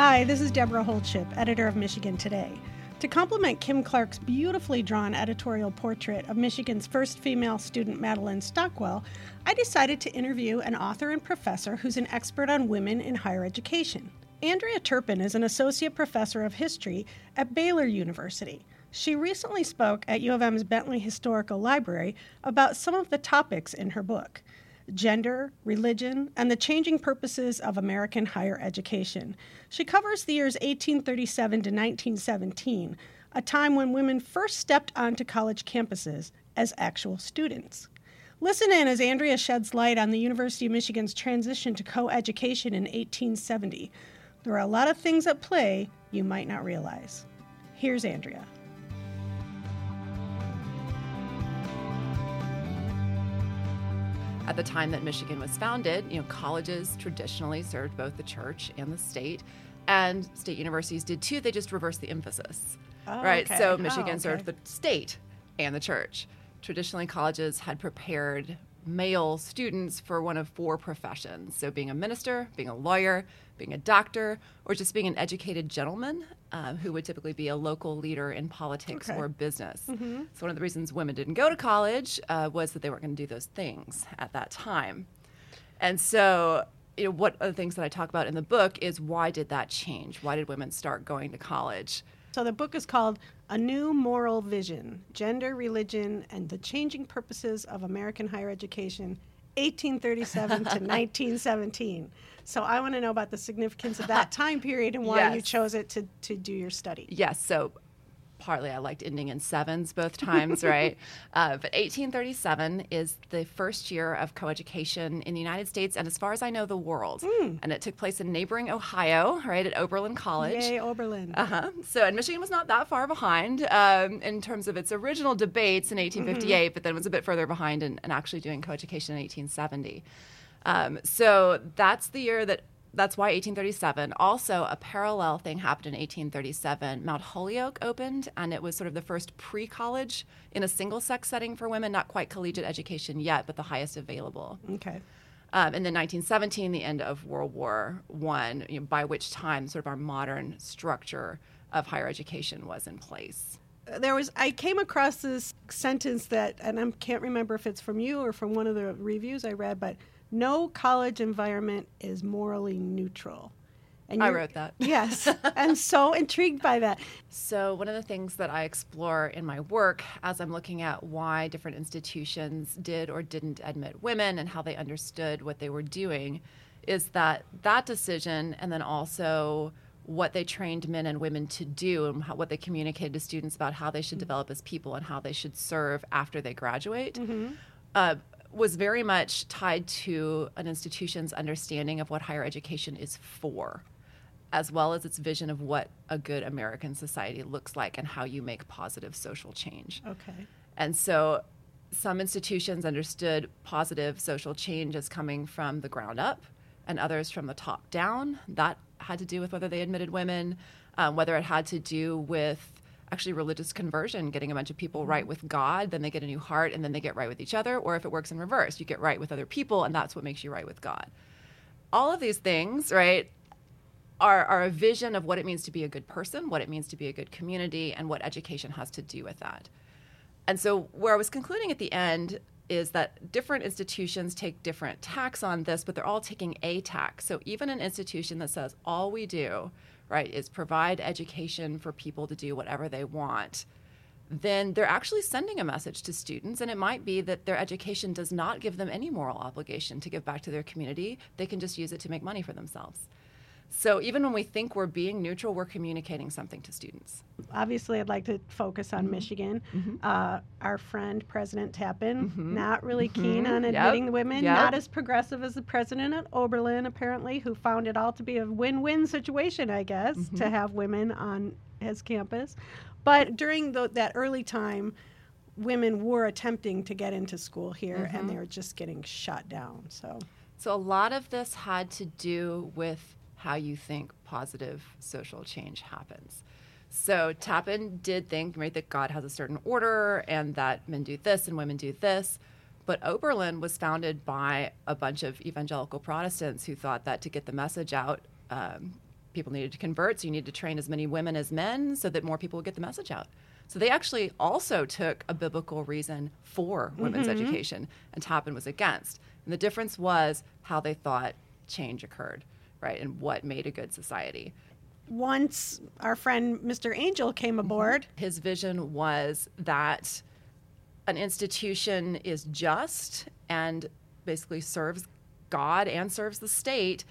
Hi, this is Deborah Holdship, editor of Michigan Today. To complement Kim Clark's beautifully drawn editorial portrait of Michigan's first female student, Madeline Stockwell, I decided to interview an author and professor who's an expert on women in higher education. Andrea Turpin is an associate professor of history at Baylor University. She recently spoke at U of M's Bentley Historical Library about some of the topics in her book: gender, religion, and the changing purposes of American higher education. She covers the years 1837 to 1917, a time when women first stepped onto college campuses as actual students. Listen in as Andrea sheds light on the University of Michigan's transition to co-education in 1870. There are a lot of things at play you might not realize. Here's Andrea. At the time that Michigan was founded, colleges traditionally served both the church and the state, and state universities did too. They just reversed the emphasis, right? Okay. So Michigan served the state and the church. Traditionally, colleges had prepared male students for one of four professions, so being a minister, being a lawyer, being a doctor, or just being an educated gentleman who would typically be a local leader in politics or business. Mm-hmm. So one of the reasons women didn't go to college was that they weren't going to do those things at that time. And so what are the things that I talk about in the book is, why did that change? Why did women start going to college? So the book is called A New Moral Vision: Gender, Religion, and the Changing Purposes of American Higher Education, 1837 to 1917. So I want to know about the significance of that time period and why you chose it to do your study. Yes, so partly I liked ending in sevens both times, right? But 1837 is the first year of coeducation in the United States and, as far as I know, the world. Mm. And it took place in neighboring Ohio, right, at Oberlin College. Yay, Oberlin. So, and Michigan was not that far behind in terms of its original debates in 1858, but then was a bit further behind in actually doing coeducation in 1870. So that's the year that's why 1837. Also, a parallel thing happened in 1837. Mount Holyoke opened, and it was sort of the first pre-college in a single-sex setting for women, not quite collegiate education yet, but the highest available. Okay. And then 1917, the end of World War I, by which time sort of our modern structure of higher education was in place. I came across this sentence that, and I can't remember if it's from you or from one of the reviews I read, but no college environment is morally neutral. And I wrote that. Yes. I'm so intrigued by that. So one of the things that I explore in my work as I'm looking at why different institutions did or didn't admit women and how they understood what they were doing is that decision, and then also what they trained men and women to do and what they communicated to students about how they should develop as people and how they should serve after they graduate. Was very much tied to an institution's understanding of what higher education is for, as well as its vision of what a good American society looks like and how you make positive social change. Okay. And so some institutions understood positive social change as coming from the ground up and others from the top down. That had to do with whether they admitted women, whether it had to do with actually religious conversion, getting a bunch of people right with God, then they get a new heart, and then they get right with each other, or if it works in reverse, you get right with other people, and that's what makes you right with God. All of these things, right, are a vision of what it means to be a good person, what it means to be a good community, and what education has to do with that. And so where I was concluding at the end is that different institutions take different tacks on this, but they're all taking a tack. So even an institution that says all we do, right, is provide education for people to do whatever they want, then they're actually sending a message to students, and it might be that their education does not give them any moral obligation to give back to their community. They can just use it to make money for themselves. So even when we think we're being neutral, we're communicating something to students. Obviously, I'd like to focus on Michigan. Our friend, President Tappan, not really keen on admitting the women, not as progressive as the president at Oberlin, apparently, who found it all to be a win-win situation, I guess, to have women on his campus. But during that early time, women were attempting to get into school here, and they were just getting shot down. So a lot of this had to do with how you think positive social change happens. So Tappan did think, right, that God has a certain order and that men do this and women do this. But Oberlin was founded by a bunch of evangelical Protestants who thought that to get the message out people needed to convert, so you needed to train as many women as men so that more people would get the message out. So they actually also took a biblical reason for women's education, and Tappan was against. And the difference was how they thought change occurred, right, and what made a good society. Once our friend Mr. Angel came aboard, his vision was that an institution is just and basically serves God and serves the state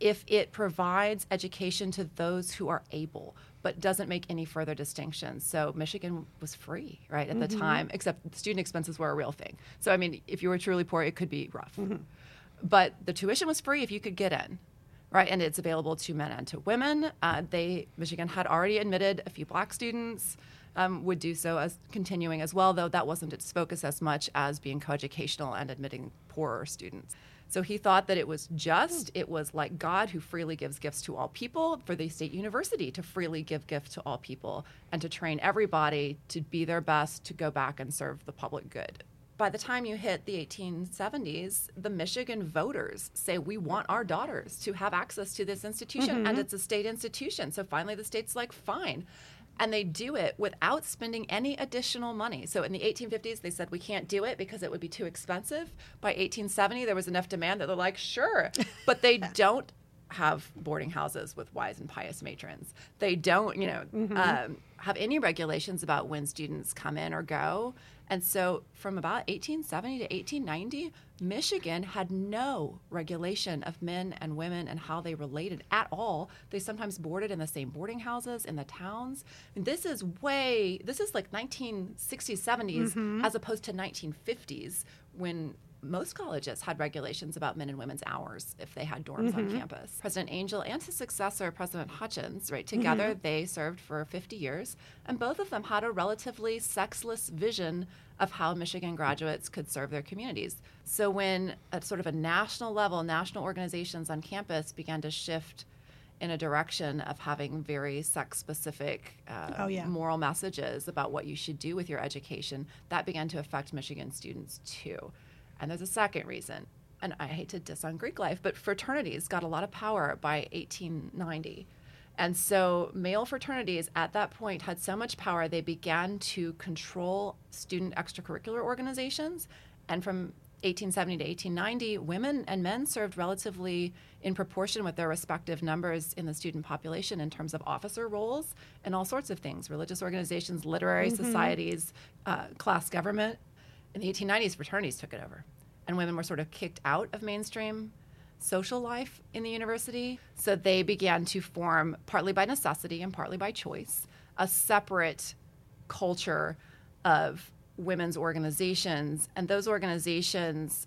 if it provides education to those who are able, but doesn't make any further distinctions. So Michigan was free, right, at the time, except student expenses were a real thing. So, I mean, if you were truly poor, it could be rough. But the tuition was free if you could get in, right, and it's available to men and to women. Michigan had already admitted a few black students, would do so as continuing as well, though that wasn't its focus as much as being coeducational and admitting poorer students. So he thought that it was just, it was like God who freely gives gifts to all people, for the state university to freely give gifts to all people and to train everybody to be their best, to go back and serve the public good. By the time you hit the 1870s, the Michigan voters say, we want our daughters to have access to this institution, and it's a state institution. So finally the state's like, fine. And they do it without spending any additional money. So in the 1850s, they said we can't do it because it would be too expensive. By 1870, there was enough demand that they're like, sure. But they don't have boarding houses with wise and pious matrons. They don't, you know, have any regulations about when students come in or go. And so from about 1870 to 1890, Michigan had no regulation of men and women and how they related at all. They sometimes boarded in the same boarding houses in the towns. And this is like 1960s, 70s, as opposed to 1950s, when most colleges had regulations about men and women's hours if they had dorms on campus. President Angel and his successor, President Hutchins, right, together they served for 50 years, and both of them had a relatively sexless vision of how Michigan graduates could serve their communities. So when at sort of a national level, national organizations on campus began to shift in a direction of having very sex-specific moral messages about what you should do with your education, that began to affect Michigan students too. And there's a second reason, and I hate to diss on Greek life, but fraternities got a lot of power by 1890. And so male fraternities at that point had so much power, they began to control student extracurricular organizations. And from 1870 to 1890, women and men served relatively in proportion with their respective numbers in the student population in terms of officer roles and all sorts of things, religious organizations, literary societies, class government. In the 1890s, fraternities took it over, and women were sort of kicked out of mainstream social life in the university. So they began to form, partly by necessity and partly by choice, a separate culture of women's organizations. And those organizations,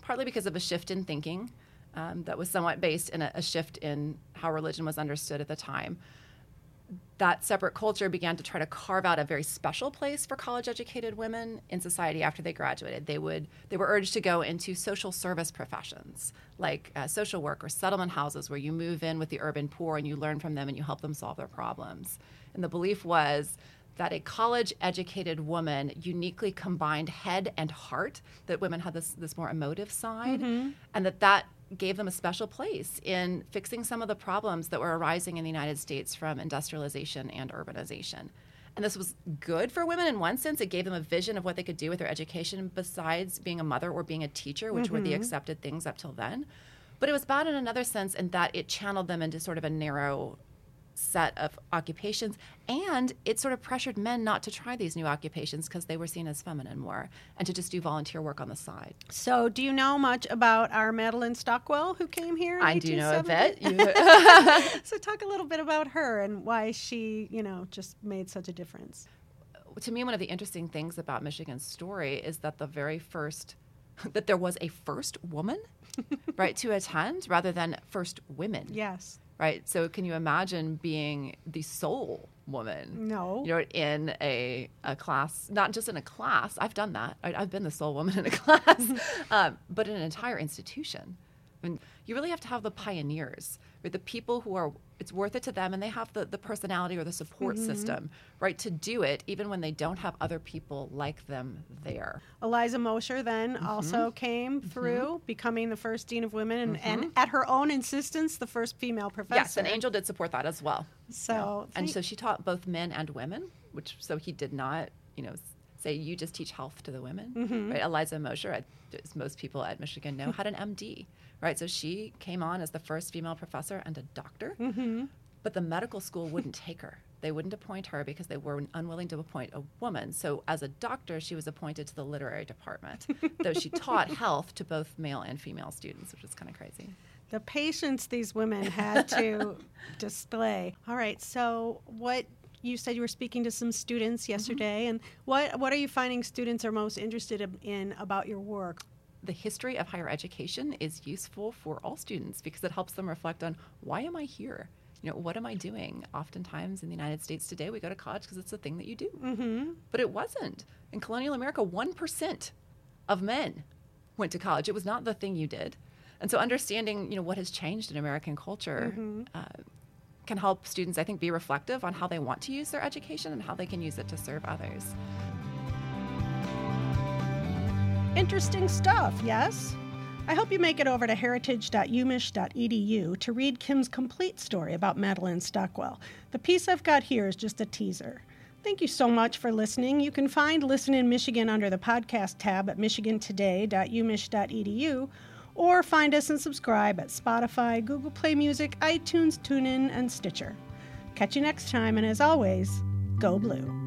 partly because of a shift in thinking that was somewhat based in a shift in how religion was understood at the time, that separate culture began to try to carve out a very special place for college-educated women in society after they graduated. They were urged to go into social service professions, like social work or settlement houses, where you move in with the urban poor and you learn from them and you help them solve their problems. And the belief was that a college-educated woman uniquely combined head and heart, that women had this more emotive side, and that gave them a special place in fixing some of the problems that were arising in the United States from industrialization and urbanization. And this was good for women in one sense. It gave them a vision of what they could do with their education besides being a mother or being a teacher, which were the accepted things up till then. But it was bad in another sense in that it channeled them into sort of a narrow set of occupations, and it sort of pressured men not to try these new occupations because they were seen as feminine more, and to just do volunteer work on the side. So do you know much about our Madeline Stockwell, who came here in 1870? I do know a bit. So talk a little bit about her and why she, you know, just made such a difference. To me, one of the interesting things about Michigan's story is that there was a first woman, right, to attend rather than first women. Yes. Right. So can you imagine being the sole woman? No. You know, in a class, not just in a class. I've done that. I've been the sole woman in a class, but in an entire institution. And you really have to have the pioneers, right? The people who are, it's worth it to them, and they have the personality or the support system, right, to do it, even when they don't have other people like them there. Eliza Mosher then also came through, becoming the first Dean of Women, and at her own insistence, the first female professor. Yes, and Angel did support that as well. So, and so she taught both men and women, which, so he did not, you know, say you just teach health to the women, right? Eliza Mosher, as most people at Michigan know, had an MD, right? So she came on as the first female professor and a doctor, but the medical school wouldn't take her. They wouldn't appoint her because they were unwilling to appoint a woman. So as a doctor, she was appointed to the literary department, though she taught health to both male and female students, which was kind of crazy. The patience these women had to display. All right, so what... You said you were speaking to some students yesterday, and what are you finding students are most interested in about your work? The history of higher education is useful for all students because it helps them reflect on, why am I here? You know, what am I doing? Oftentimes in the United States today, we go to college because it's the thing that you do. But it wasn't. In colonial America, 1% of men went to college. It was not the thing you did. And so understanding, you know, what has changed in American culture can help students, I think, be reflective on how they want to use their education and how they can use it to serve others. Interesting stuff, yes? I hope you make it over to heritage.umich.edu to read Kim's complete story about Madeline Stockwell. The piece I've got here is just a teaser. Thank you so much for listening. You can find Listen in Michigan under the podcast tab at michigantoday.umich.edu, or find us and subscribe at Spotify, Google Play Music, iTunes, TuneIn, and Stitcher. Catch you next time, and as always, go blue.